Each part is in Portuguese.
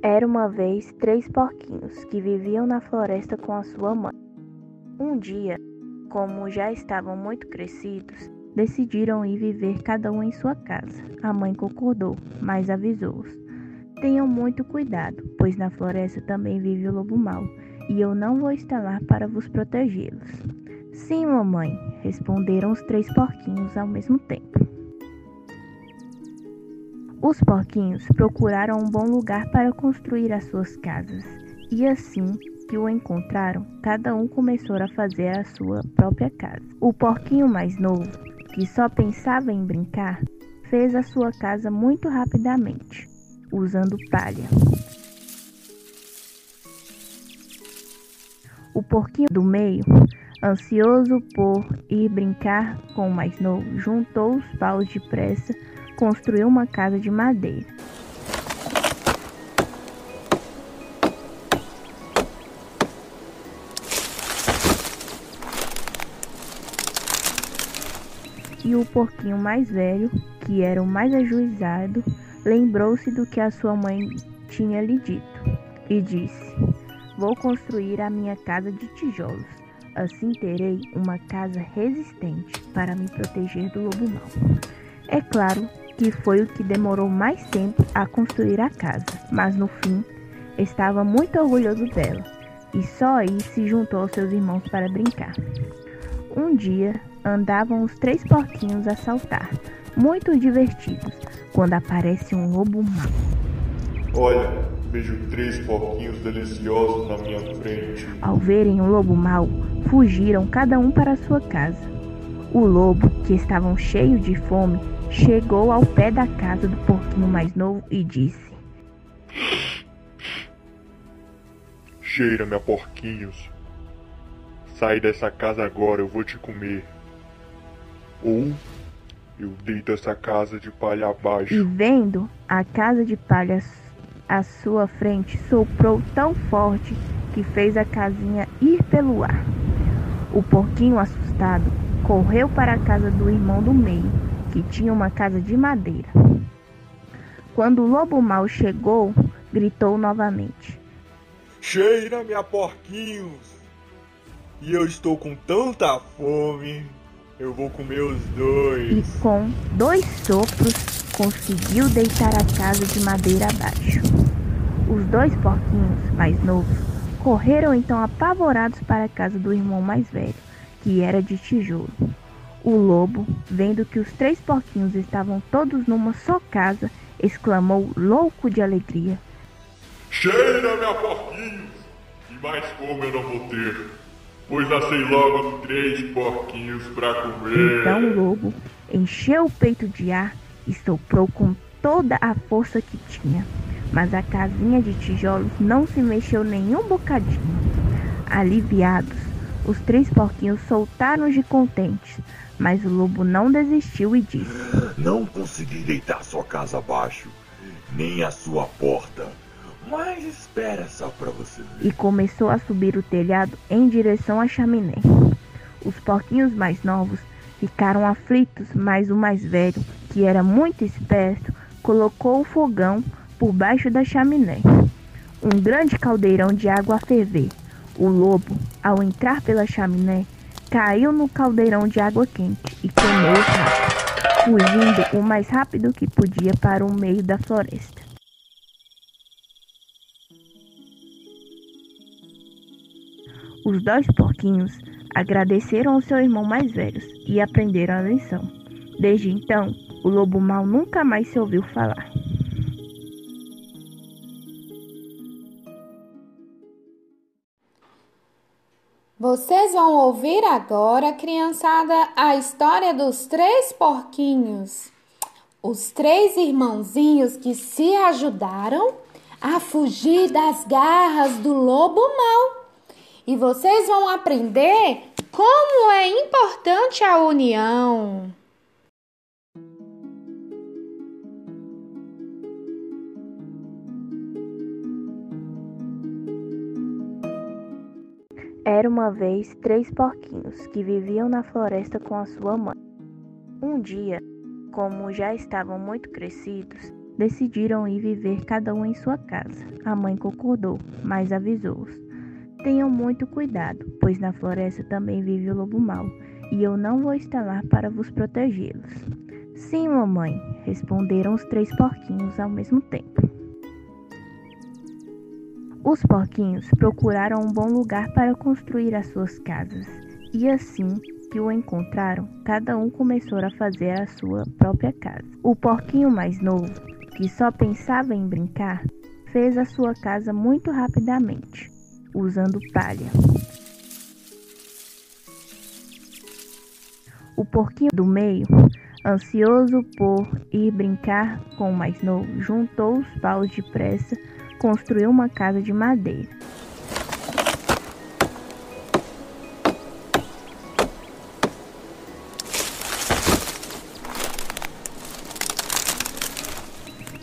Era uma vez 3 porquinhos que viviam na floresta com a sua mãe. Um dia, como já estavam muito crescidos, decidiram ir viver cada um em sua casa. A mãe concordou, mas avisou-os: tenham muito cuidado, pois na floresta também vive o lobo mau, e eu não vou estar lá para vos protegê-los. Sim, mamãe, responderam os 3 porquinhos ao mesmo tempo. Os porquinhos procuraram um bom lugar para construir as suas casas, e assim que o encontraram, cada um começou a fazer a sua própria casa. O porquinho mais novo, que só pensava em brincar, fez a sua casa muito rapidamente, usando palha. O porquinho do meio, ansioso por ir brincar com o mais novo, juntou os paus depressa, construiu uma casa de madeira. E o porquinho mais velho, que era o mais ajuizado, lembrou-se do que a sua mãe tinha lhe dito e disse: vou construir a minha casa de tijolos, assim terei uma casa resistente para me proteger do lobo mau. É claro que foi o que demorou mais tempo a construir a casa, mas no fim estava muito orgulhoso dela, e só aí se juntou aos seus irmãos para brincar. Um dia andavam os 3 porquinhos a saltar, muito divertidos, quando aparece um lobo mau. Olha, vejo 3 porquinhos deliciosos na minha frente. Ao verem o lobo mau, fugiram cada um para sua casa. O lobo, que estavam cheio de fome, chegou ao pé da casa do porquinho mais novo e disse: cheira-me a porquinhos. Sai dessa casa agora, eu vou te comer. Ou eu deito essa casa de palha abaixo. E vendo a casa de palha à sua frente, soprou tão forte que fez a casinha ir pelo ar. O porquinho, assustado, correu para a casa do irmão do meio, que tinha uma casa de madeira. Quando o lobo mau chegou, gritou novamente: cheira-me a porquinhos! E eu estou com tanta fome, eu vou comer os 2. E com 2 sopros, conseguiu deitar a casa de madeira abaixo. Os 2 porquinhos mais novos correram então apavorados para a casa do irmão mais velho, que era de tijolo. O lobo, vendo que os 3 porquinhos estavam todos numa só casa, exclamou louco de alegria: cheira-me a porquinhos! E mais como eu não vou ter, pois nascei logo 3 porquinhos para comer. Então o lobo encheu o peito de ar e soprou com toda a força que tinha, mas a casinha de tijolos não se mexeu nenhum bocadinho. Aliviados, os 3 porquinhos soltaram-se contentes, mas o lobo não desistiu e disse: não consegui deitar sua casa abaixo, nem a sua porta, mas espera só pra você ver. E começou a subir o telhado em direção à chaminé. Os porquinhos mais novos ficaram aflitos, mas o mais velho, que era muito esperto, colocou o fogão por baixo da chaminé. Um grande caldeirão de água a ferver. O lobo, ao entrar pela chaminé, caiu no caldeirão de água quente e queimou o rabo, fugindo o mais rápido que podia para o meio da floresta. Os 2 porquinhos agradeceram ao seu irmão mais velho e aprenderam a lição. Desde então, o lobo mau nunca mais se ouviu falar. Vocês vão ouvir agora, criançada, a história dos 3 porquinhos. Os 3 irmãozinhos que se ajudaram a fugir das garras do lobo mau. E vocês vão aprender como é importante a união. Era uma vez 3 porquinhos que viviam na floresta com a sua mãe. Um dia, como já estavam muito crescidos, Decidiram ir viver cada um em sua casa. A mãe concordou, mas avisou-os: tenham muito cuidado, pois na floresta também vive o lobo mau, e eu não vou estar lá para vos protegê-los. Sim, mamãe, responderam os três porquinhos ao mesmo tempo. Os porquinhos procuraram um bom lugar para construir as suas casas, e assim que o encontraram, cada um começou a fazer a sua própria casa. O porquinho mais novo, que só pensava em brincar, fez a sua casa muito rapidamente, usando palha. O porquinho do meio, ansioso por ir brincar com o mais novo, juntou os paus depressa, construiu uma casa de madeira.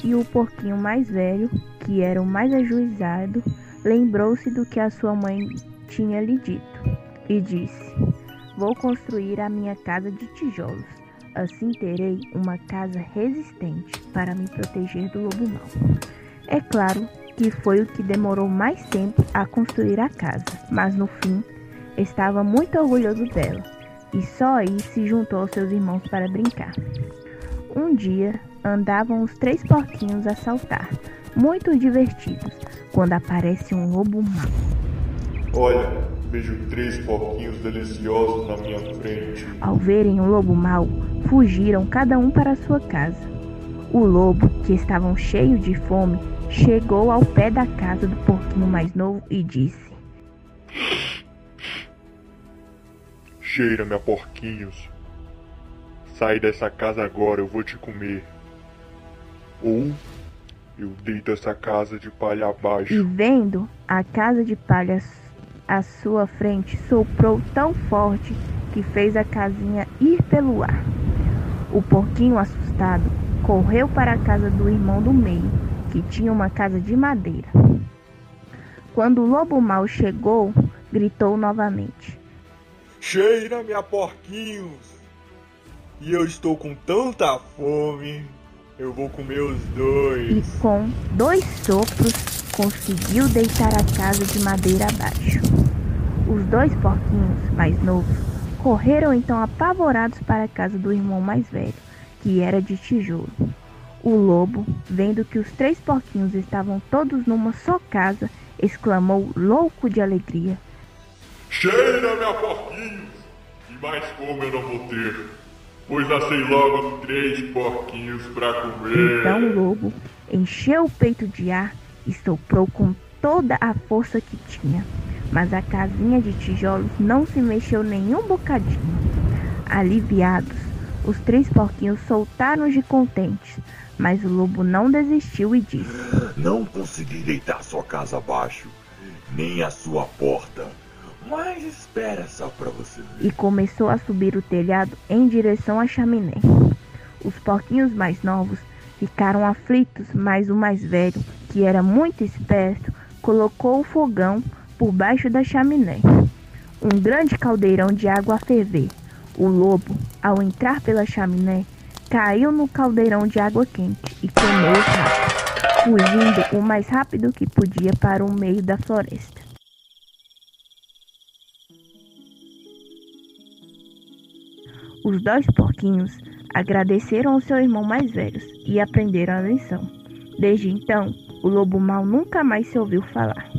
E o porquinho mais velho, que era o mais ajuizado, lembrou-se do que a sua mãe tinha lhe dito e disse: vou construir a minha casa de tijolos, assim terei uma casa resistente para me proteger do lobo mau. É claro que foi o que demorou mais tempo a construir a casa, mas no fim estava muito orgulhoso dela, e só aí se juntou aos seus irmãos para brincar. Um dia andavam os três porquinhos a saltar, muito divertidos, quando aparece um lobo mau. Olha, vejo três porquinhos deliciosos na minha frente. Ao verem o lobo mau, fugiram cada um para sua casa. O lobo, que estavam cheio de fome, chegou ao pé da casa do porquinho mais novo e disse: cheira-me a porquinhos. Sai dessa casa agora, eu vou te comer. Ou eu deito essa casa de palha abaixo. E vendo a casa de palha à sua frente, soprou tão forte que fez a casinha ir pelo ar. O porquinho, assustado, correu para a casa do irmão do meio, que tinha uma casa de madeira. Quando o lobo mau chegou, gritou novamente: cheira-me a porquinhos! E eu estou com tanta fome, eu vou comer os dois. E com dois sopros, conseguiu deitar a casa de madeira abaixo. Os dois porquinhos mais novos correram então apavorados para a casa do irmão mais velho, que era de tijolo. O lobo, vendo que os três porquinhos estavam todos numa só casa, exclamou louco de alegria: cheira-me a porquinhos! E mais como eu não vou ter, pois nascei logo três porquinhos para comer. Então o lobo encheu o peito de ar e soprou com toda a força que tinha, mas a casinha de tijolos não se mexeu nenhum bocadinho. Aliviados, os três porquinhos soltaram de contentes, mas o lobo não desistiu e disse: não consegui deitar sua casa abaixo, nem a sua porta. Mas espera só pra você ver. E começou a subir o telhado em direção à chaminé. Os porquinhos mais novos ficaram aflitos, mas o mais velho, que era muito esperto, colocou o fogão por baixo da chaminé. Um grande caldeirão de água a ferver. O lobo, ao entrar pela chaminé, caiu no caldeirão de água quente e queimou os rabos, fugindo o mais rápido que podia para o meio da floresta. Os dois porquinhos agradeceram ao seu irmão mais velho e aprenderam a lição. Desde então, o lobo mau nunca mais se ouviu falar.